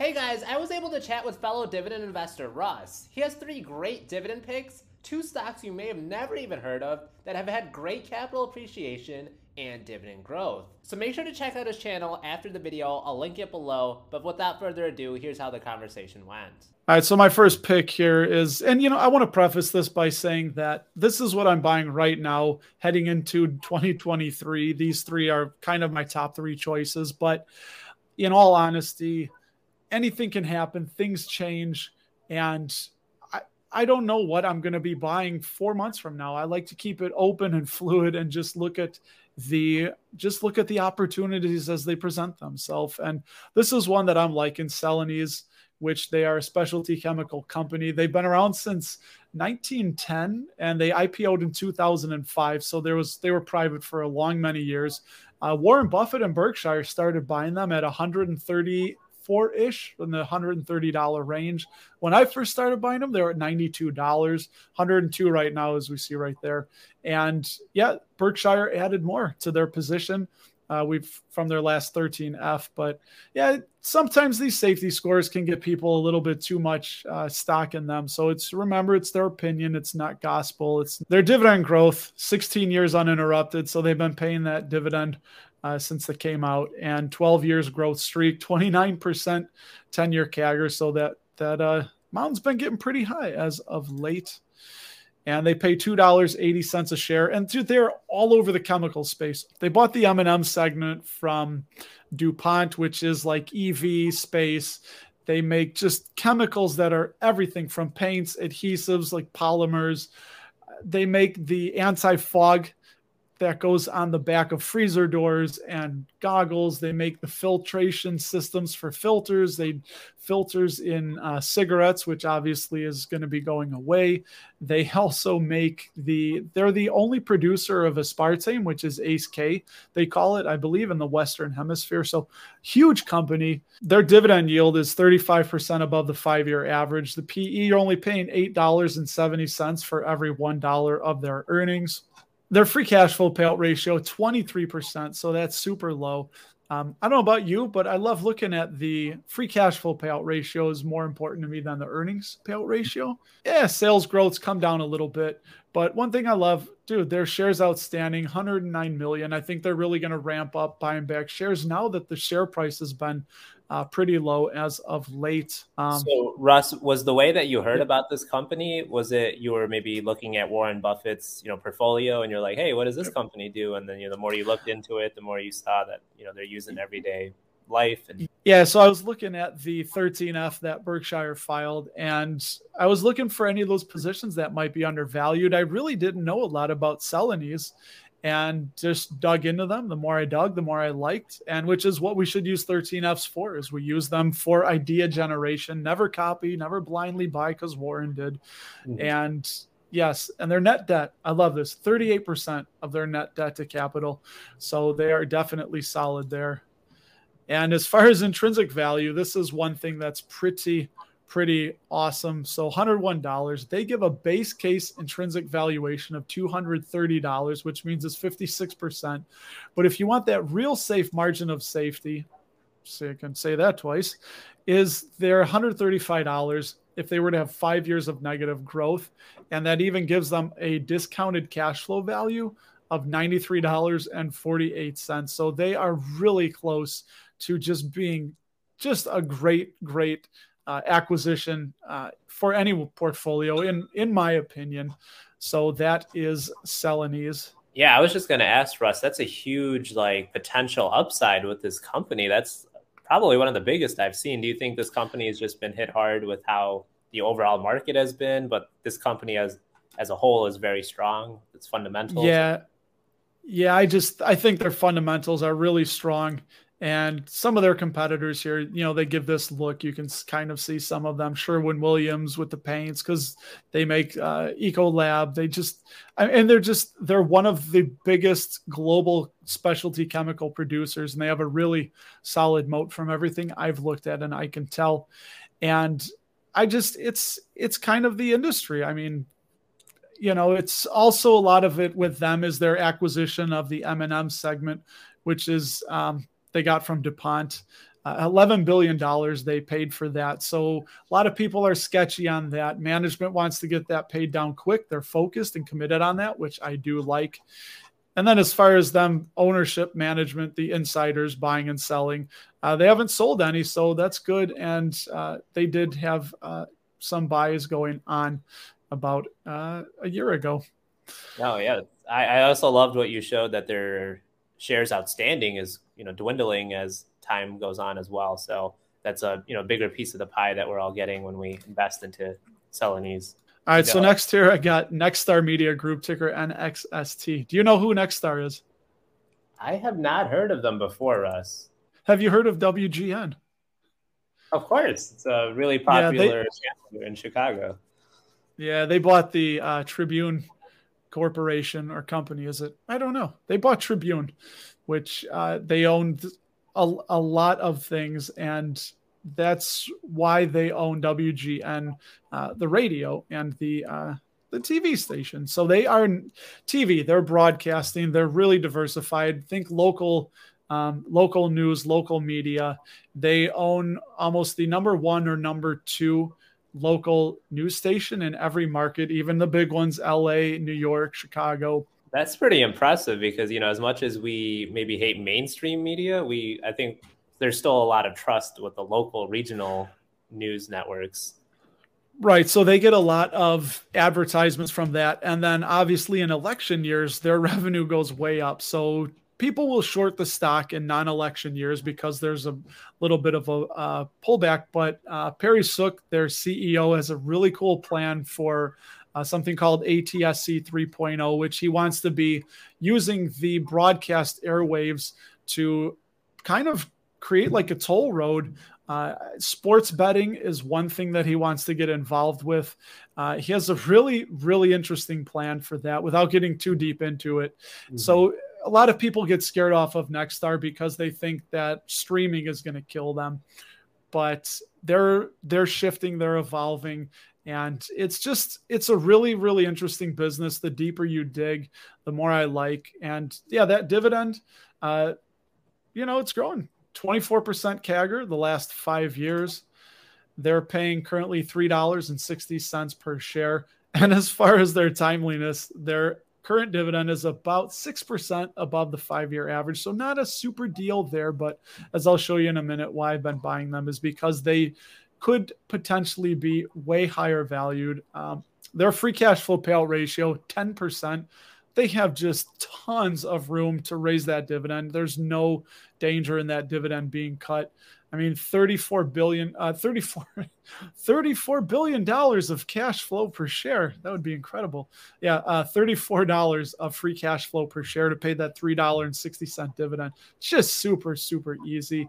Hey guys, I was able to chat with fellow dividend investor Russ. He has three great dividend picks, two stocks you may have never even heard of that have had great capital appreciation and dividend growth. So make sure to check out his channel after the video. I'll link it below, but without further ado, here's how the conversation went. All right, so my first pick here is, and you know, I want to preface this by saying that this is what I'm buying right now heading into 2023. These three are kind of my top three choices, but in all honesty, anything can happen, things change, and I don't know what I'm going to be buying 4 months from now. I like to keep it open and fluid and just look at the opportunities as they present themselves. And this is one that I'm liking, Celanese, which they are a specialty chemical company. They've been around since 1910 and they IPO'd in 2005. So they were private for a long many years. Warren Buffett and Berkshire started buying them at $134-ish, in the $130 range. When I first started buying them, they were at $92, $102 right now, as we see right there. And yeah, Berkshire added more to their position from their last 13F. But yeah, sometimes these safety scores can get people a little bit too much stock in them. So remember, it's their opinion. It's not gospel. It's their dividend growth, 16 years uninterrupted. So they've been paying that dividend since they came out, and 12 years growth streak, 29% 10-year CAGR. So that mountain's been getting pretty high as of late. And they pay $2.80 a share. And dude, they're all over the chemical space. They bought the M&M segment from DuPont, which is like EV space. They make just chemicals that are everything from paints, adhesives, like polymers. They make the anti-fog that goes on the back of freezer doors and goggles. They make the filtration systems for filters. They filters in cigarettes, which obviously is going to be going away. They also make they're the only producer of aspartame, which is Ace K, they call it, I believe, in the Western Hemisphere. So huge company. Their dividend yield is 35% above the 5-year average. The PE, you're only paying $8.70 for every $1 of their earnings. Their free cash flow payout ratio, 23%. So that's super low. I don't know about you, but I love looking at the free cash flow payout ratio is more important to me than the earnings payout ratio. Yeah, sales growth's come down a little bit. But one thing I love, dude, their shares outstanding, 109 million. I think they're really going to ramp up buying back shares now that the share price has been pretty low as of late. So Russ, was the way that you heard about this company, was it you were maybe looking at Warren Buffett's portfolio and you're like, hey, what does this company do? And then the more you looked into it, the more you saw that they're using everyday life. Yeah, so I was looking at the 13F that Berkshire filed, and I was looking for any of those positions that might be undervalued. I really didn't know a lot about Celanese, and just dug into them. The more I dug, the more I liked, and which is what we should use 13Fs for, is we use them for idea generation. Never copy, never blindly buy, because Warren did. Mm-hmm. And yes, and their net debt, I love this, 38% of their net debt to capital. So they are definitely solid there. And as far as intrinsic value, this is one thing that's pretty awesome. So $101, they give a base case intrinsic valuation of $230, which means it's 56%. But if you want that real safe margin of safety, so I can say that twice, is they're $135 if they were to have 5 years of negative growth. And that even gives them a discounted cash flow value of $93.48. So they are really close to just being just a great acquisition for any portfolio, in my opinion. So that is Celanese. Yeah, I was just going to ask, Russ, that's a huge potential upside with this company. That's probably one of the biggest I've seen. Do you think this company has just been hit hard with how the overall market has been, but this company as a whole is very strong? It's fundamental. Yeah, I think their fundamentals are really strong. And some of their competitors here, they give this look. You can kind of see some of them. Sherwin-Williams with the paints, because they make Ecolab. They're one of the biggest global specialty chemical producers, and they have a really solid moat from everything I've looked at, and I can tell. And it's kind of the industry. I mean, it's also, a lot of it with them is their acquisition of the M&M segment, which is they got from DuPont. $11 billion they paid for that. So a lot of people are sketchy on that. Management wants to get that paid down quick. They're focused and committed on that, which I do like. And then as far as them ownership management, the insiders buying and selling, they haven't sold any, so that's good. And they did have some buys going on about a year ago. Oh, yeah. I also loved what you showed, that their shares outstanding is, you know, dwindling as time goes on as well. So that's a, you know, bigger piece of the pie that we're all getting when we invest into Celanese. All right, so next here I got Nexstar Media Group, ticker NXST. Do you know who Nexstar is? I have not heard of them before, Russ. Have you heard of WGN? Of course. It's a really popular channel in Chicago. Yeah, they bought the Tribune corporation or company, is it? I don't know. They bought Tribune, which they owned a lot of things, and that's why they own WGN, the radio and the TV station. So they are TV, they're broadcasting, they're really diversified. Think local news, local media. They own almost the number one or number two local news station in every market, even the big ones, LA, New York, Chicago. That's pretty impressive because, you know, as much as we maybe hate mainstream media, I think there's still a lot of trust with the local regional news networks. Right. So they get a lot of advertisements from that. And then obviously in election years, their revenue goes way up. So people will short the stock in non-election years because there's a little bit of a pullback. But Perry Sook, their CEO, has a really cool plan for something called ATSC 3.0, which he wants to be using the broadcast airwaves to kind of create like a toll road. Sports betting is one thing that he wants to get involved with. He has a really, really interesting plan for that without getting too deep into it. Mm-hmm. So a lot of people get scared off of Nexstar because they think that streaming is going to kill them, but they're shifting, they're evolving. And it's a really, really interesting business. The deeper you dig, the more I like. And yeah, that dividend, you know, it's growing 24% CAGR the last 5 years. They're paying currently $3.60 per share. And as far as their timeliness, their current dividend is about 6% above the 5-year average. So not a super deal there, but as I'll show you in a minute, why I've been buying them is because they could potentially be way higher valued. Their free cash flow payout ratio, 10%. They have just tons of room to raise that dividend. There's no danger in that dividend being cut. I mean, $34 billion of cash flow per share. That would be incredible. Yeah, $34 of free cash flow per share to pay that $3.60 dividend. Just super, super easy.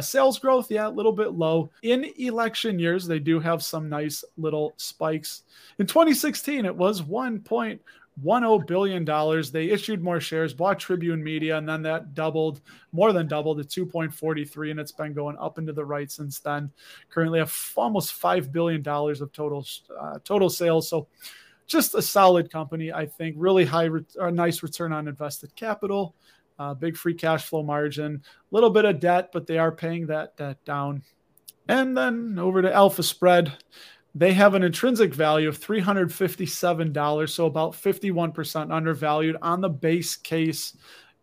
Sales growth, yeah, a little bit low. In election years, they do have some nice little spikes. In 2016, it was $1.10 billion. They issued more shares, bought Tribune Media, and then that more than doubled to 2.43, and it's been going up into the right since then. Currently have almost $5 billion of total sales. So just a solid company, I think. Really high, nice return on invested capital. Big free cash flow margin, a little bit of debt, but they are paying that debt down. And then over to Alpha Spread. They have an intrinsic value of $357, so about 51% undervalued on the base case.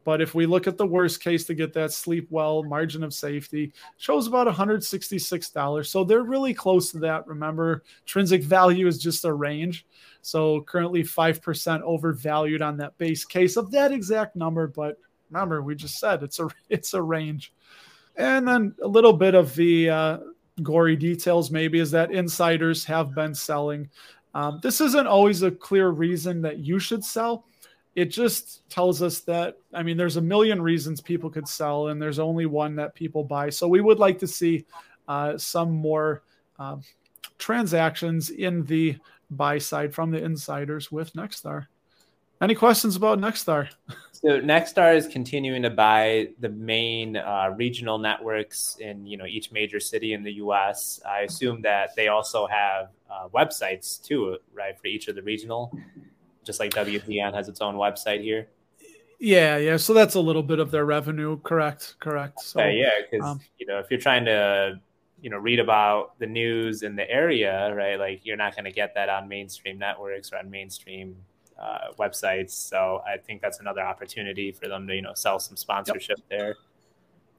But if we look at the worst case to get that sleep well margin of safety, shows about $166. So they're really close to that. Remember, intrinsic value is just a range. So currently 5% overvalued on that base case of that exact number, but remember, we just said it's a range. And then a little bit of the gory details maybe is that insiders have been selling. This isn't always a clear reason that you should sell. It just tells us that, I mean, there's a million reasons people could sell, and there's only one that people buy. So we would like to see some more transactions in the buy side from the insiders with Nexstar. Any questions about Nexstar? So Nexstar is continuing to buy the main regional networks in, you know, each major city in the U.S. I assume that they also have websites too, right, for each of the regional, just like WGN has its own website here. Yeah. So that's a little bit of their revenue. Correct. So, yeah, because if you're trying to read about the news in the area, right? Like you're not going to get that on mainstream networks or on mainstream websites. So I think that's another opportunity for them to sell some sponsorship there.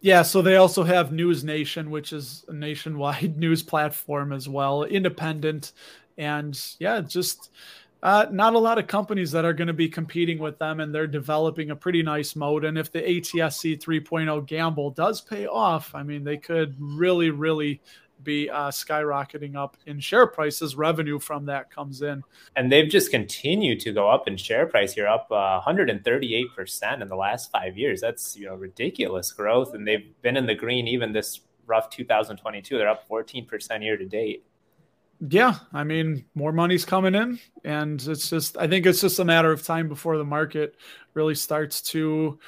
Yeah, so they also have News Nation, which is a nationwide news platform as well, independent, and just not a lot of companies that are going to be competing with them, and they're developing a pretty nice mode. And if the ATSC 3.0 gamble does pay off, I mean, they could really, really be skyrocketing up in share prices. Revenue from that comes in. And they've just continued to go up in share price. You're up 138% in the last 5 years. That's ridiculous growth. And they've been in the green even this rough 2022. They're up 14% year to date. Yeah, I mean, more money's coming in, and I think it's just a matter of time before the market really starts to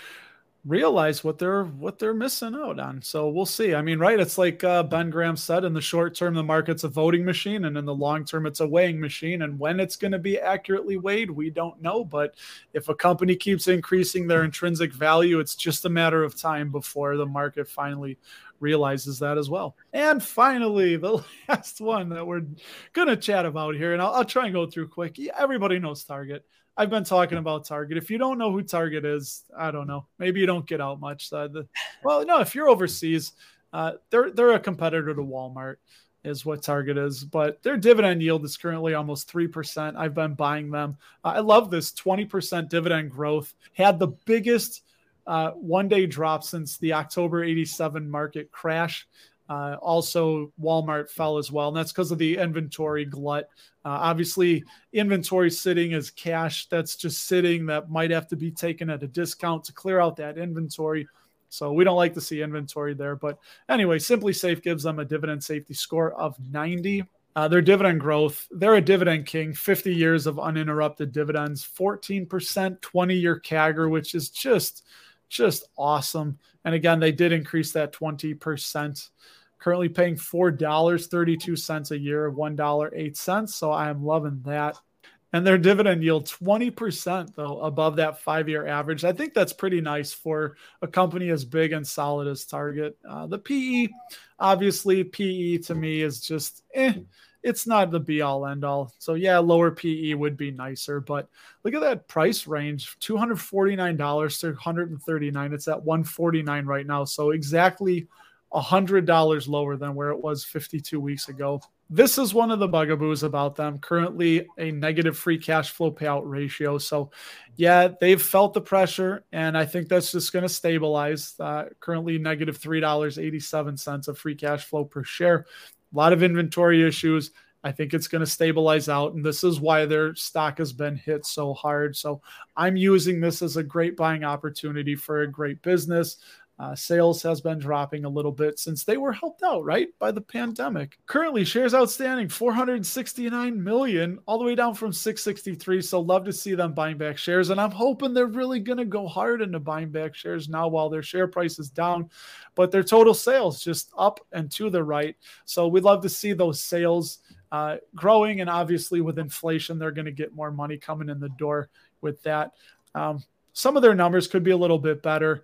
realize what they're missing out on. So we'll see. I mean, right, it's like Ben Graham said, in the short term, the market's a voting machine, and in the long term, it's a weighing machine. And when it's going to be accurately weighed, we don't know. But if a company keeps increasing their intrinsic value, it's just a matter of time before the market finally realizes that as well. And finally, the last one that we're going to chat about here, and I'll try and go through quick. Everybody knows Target. I've been talking about Target. If you don't know who Target is, I don't know. Maybe you don't get out much. If you're overseas, they're a competitor to Walmart is what Target is. But their dividend yield is currently almost 3%. I've been buying them. I love this 20% dividend growth. Had the biggest one-day drop since the October 87 market crash. Also, Walmart fell as well, and that's because of the inventory glut. Obviously, inventory sitting is cash that's just sitting that might have to be taken at a discount to clear out that inventory. So we don't like to see inventory there. But anyway, SimpliSafe gives them a dividend safety score of 90. Their dividend growth, they're a dividend king, 50 years of uninterrupted dividends, 14%, 20-year CAGR, which is just awesome. And again, they did increase that 20%. Currently paying $4.32 a year, $1.08. So I am loving that. And their dividend yield 20%, though, above that 5-year average. I think that's pretty nice for a company as big and solid as Target. The PE, obviously, PE to me is just it's not the be-all, end-all. So, yeah, lower PE would be nicer. But look at that price range, $249 to $139. It's at $149 right now. So exactly $100 lower than where it was 52 weeks ago. This is one of the bugaboos about them. Currently a negative free cash flow payout ratio. So yeah, they've felt the pressure, and I think that's just going to stabilize. Currently negative $3.87 of free cash flow per share. A lot of inventory issues. I think it's going to stabilize out, and this is why their stock has been hit so hard. So I'm using this as a great buying opportunity for a great business. Sales has been dropping a little bit since they were helped out, right, by the pandemic. Currently, shares outstanding, 469 million, all the way down from 663. So love to see them buying back shares. And I'm hoping they're really going to go hard into buying back shares now while their share price is down. But their total sales just up and to the right. So we'd love to see those sales growing. And obviously with inflation, they're going to get more money coming in the door with that. Some of their numbers could be a little bit better.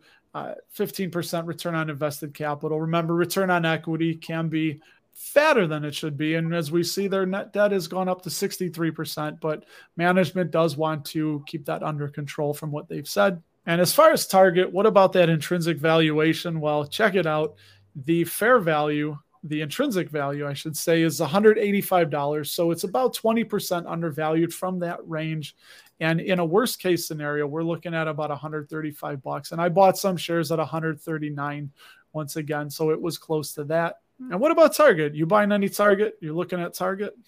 15% return on invested capital. Remember, return on equity can be fatter than it should be. And as we see, their net debt has gone up to 63%, but management does want to keep that under control from what they've said. And as far as Target, what about that intrinsic valuation? Well, check it out. The fair value, the intrinsic value, I should say, is $185. So it's about 20% undervalued from that range. And in a worst case scenario, we're looking at about $135. And I bought some shares at $139 once again. So it was close to that. And what about Target? You buying any Target? You're looking at Target?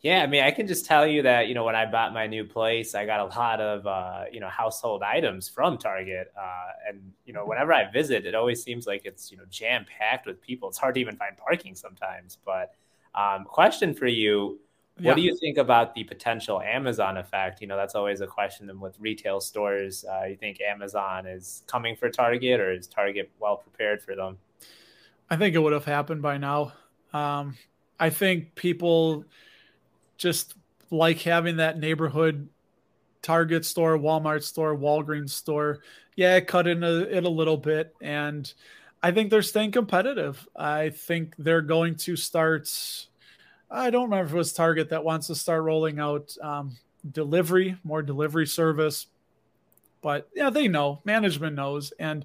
Yeah, I mean, I can just tell you that, when I bought my new place, I got a lot of, household items from Target. And, whenever I visit, it always seems like it's, jam packed with people. It's hard to even find parking sometimes. But question for you. What do you think about the potential Amazon effect? That's always a question with retail stores. You think Amazon is coming for Target, or is Target well prepared for them? I think it would have happened by now. I think people just like having that neighborhood Target store, Walmart store, Walgreens store. Yeah, it cut in it a little bit. And I think they're staying competitive. I think they're going to start, I don't remember if it was Target that wants to start rolling out more delivery service. But yeah, they know, management knows. And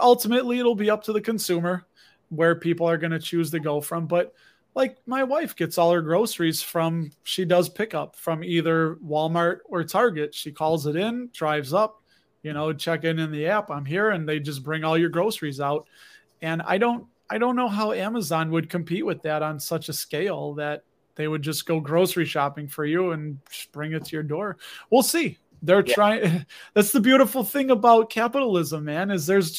ultimately it'll be up to the consumer where people are going to choose to go from. But like my wife gets all her groceries she does pick up from either Walmart or Target. She calls it in, drives up, check in the app, I'm here, and they just bring all your groceries out. And I don't know how Amazon would compete with that on such a scale that they would just go grocery shopping for you and bring it to your door. We'll see. They're trying. That's the beautiful thing about capitalism, man, is there's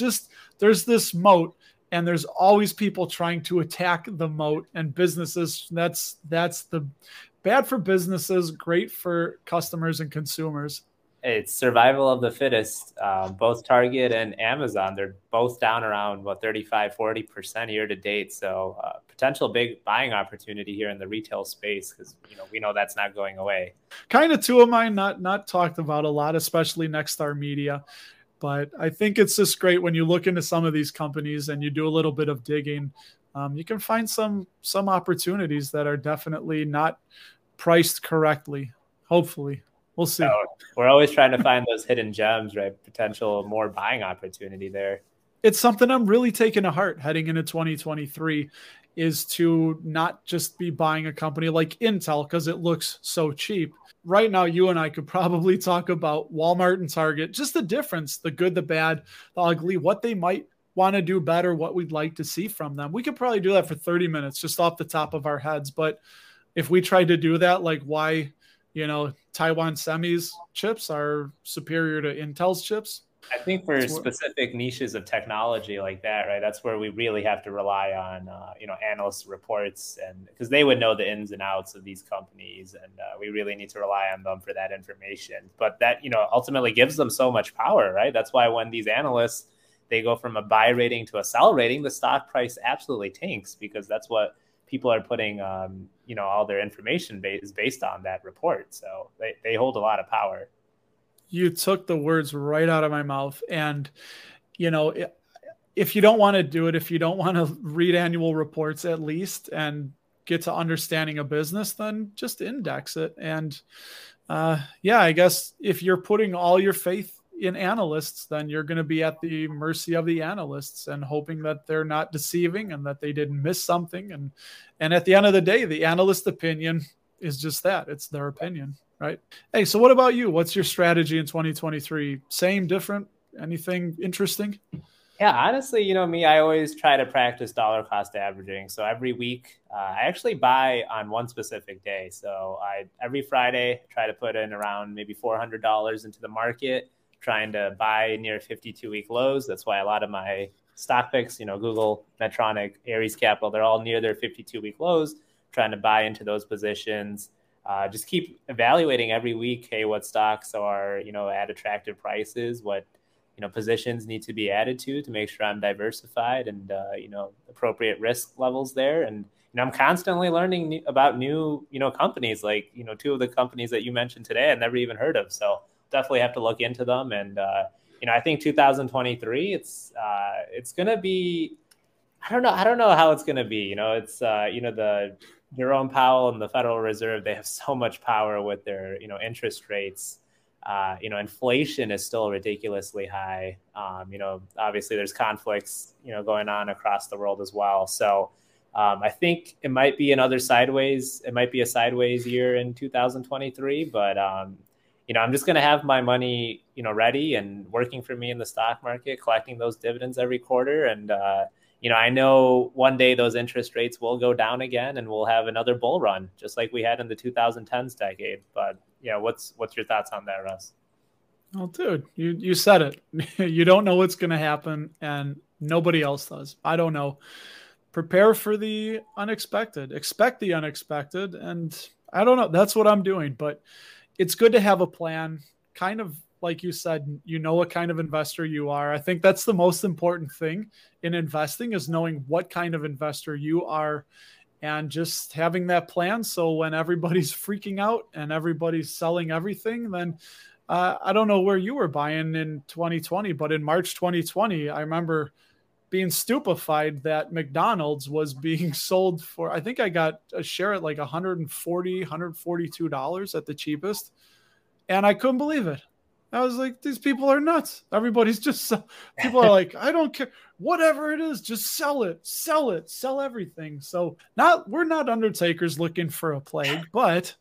this moat, and there's always people trying to attack the moat and businesses. That's the bad for businesses, great for customers and consumers. It's survival of the fittest. Both Target and Amazon, they're both down around 35-40% year to date. So potential big buying opportunity here in the retail space, because we know that's not going away. Kind of two of mine not talked about a lot, especially Nexstar Media. But I think it's just great when you look into some of these companies and you do a little bit of digging, you can find some opportunities that are definitely not priced correctly, hopefully. We'll see. So we're always trying to find those hidden gems, right? Potential more buying opportunity there. It's something I'm really taking to heart heading into 2023 is to not just be buying a company like Intel because it looks so cheap. Right now, you and I could probably talk about Walmart and Target, just the difference, the good, the bad, the ugly, what they might want to do better, what we'd like to see from them. We could probably do that for 30 minutes just off the top of our heads. But if we tried to do that, like why... Taiwan Semi's chips are superior to Intel's chips. I think for specific niches of technology like that, right? That's where we really have to rely on, analyst reports, and because they would know the ins and outs of these companies, and we really need to rely on them for that information. But that, ultimately gives them so much power, right? That's why when these analysts, they go from a buy rating to a sell rating, the stock price absolutely tanks, because that's what people are putting, all their information based on that report. So they hold a lot of power. You took the words right out of my mouth. And, if you don't want to do it, if you don't want to read annual reports at least and get to understanding a business, then just index it. And I guess if you're putting all your faith in analysts, then you're going to be at the mercy of the analysts and hoping that they're not deceiving and that they didn't miss something. And at the end of the day, the analyst opinion is just that. It's their opinion, right? Hey, so what about you? What's your strategy in 2023? Same, different, anything interesting? Yeah, honestly, me, I always try to practice dollar cost averaging. So every week, I actually buy on one specific day. So every Friday, try to put in around maybe $400 into the market, trying to buy near 52-week lows. That's why a lot of my stock picks, Google, Medtronic, Aries Capital, they're all near their 52-week lows, trying to buy into those positions. Just keep evaluating every week, hey, what stocks are, at attractive prices, what, positions need to be added to make sure I'm diversified and, appropriate risk levels there. And, I'm constantly learning about new, companies like, two of the companies that you mentioned today I've never even heard of. So definitely have to look into them. And, I think 2023, it's going to be, I don't know how it's going to be, it's, the Jerome Powell and the Federal Reserve, they have so much power with their, interest rates, inflation is still ridiculously high. Obviously there's conflicts, going on across the world as well. So, I think it might be a sideways year in 2023, but, I'm just going to have my money, ready and working for me in the stock market, collecting those dividends every quarter. And, I know one day those interest rates will go down again and we'll have another bull run, just like we had in the 2010s decade. But, what's your thoughts on that, Russ? Well, dude, you said it. You don't know what's going to happen and nobody else does. I don't know. Prepare for the unexpected, expect the unexpected. And I don't know. That's what I'm doing. But it's good to have a plan, kind of like you said, what kind of investor you are. I think that's the most important thing in investing is knowing what kind of investor you are and just having that plan. So when everybody's freaking out and everybody's selling everything, then I don't know where you were buying in 2020, but in March 2020, I remember being stupefied that McDonald's was being sold for, I think I got a share at like $140, $142 at the cheapest. And I couldn't believe it. I was like, these people are nuts. Everybody's just, people are like, I don't care. Whatever it is, just sell it, sell everything. So we're not undertakers looking for a plague, but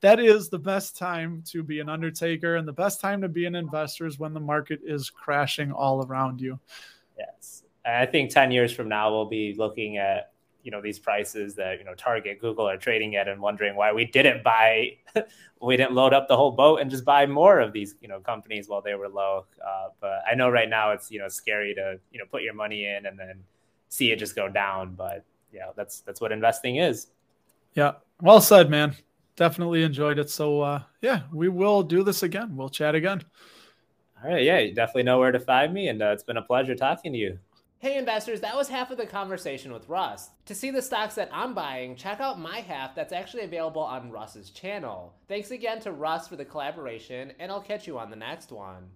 that is the best time to be an undertaker, and the best time to be an investor is when the market is crashing all around you. Yes. I think 10 years from now, we'll be looking at, these prices that, Target, Google are trading at and wondering why we didn't load up the whole boat and just buy more of these, companies while they were low. But I know right now it's, scary to, put your money in and then see it just go down. But yeah, that's what investing is. Yeah. Well said, man. Definitely enjoyed it. So yeah, we will do this again. We'll chat again. All right. Yeah, you definitely know where to find me. And it's been a pleasure talking to you. Hey investors, that was half of the conversation with Russ. To see the stocks that I'm buying, check out my half that's actually available on Russ's channel. Thanks again to Russ for the collaboration, and I'll catch you on the next one.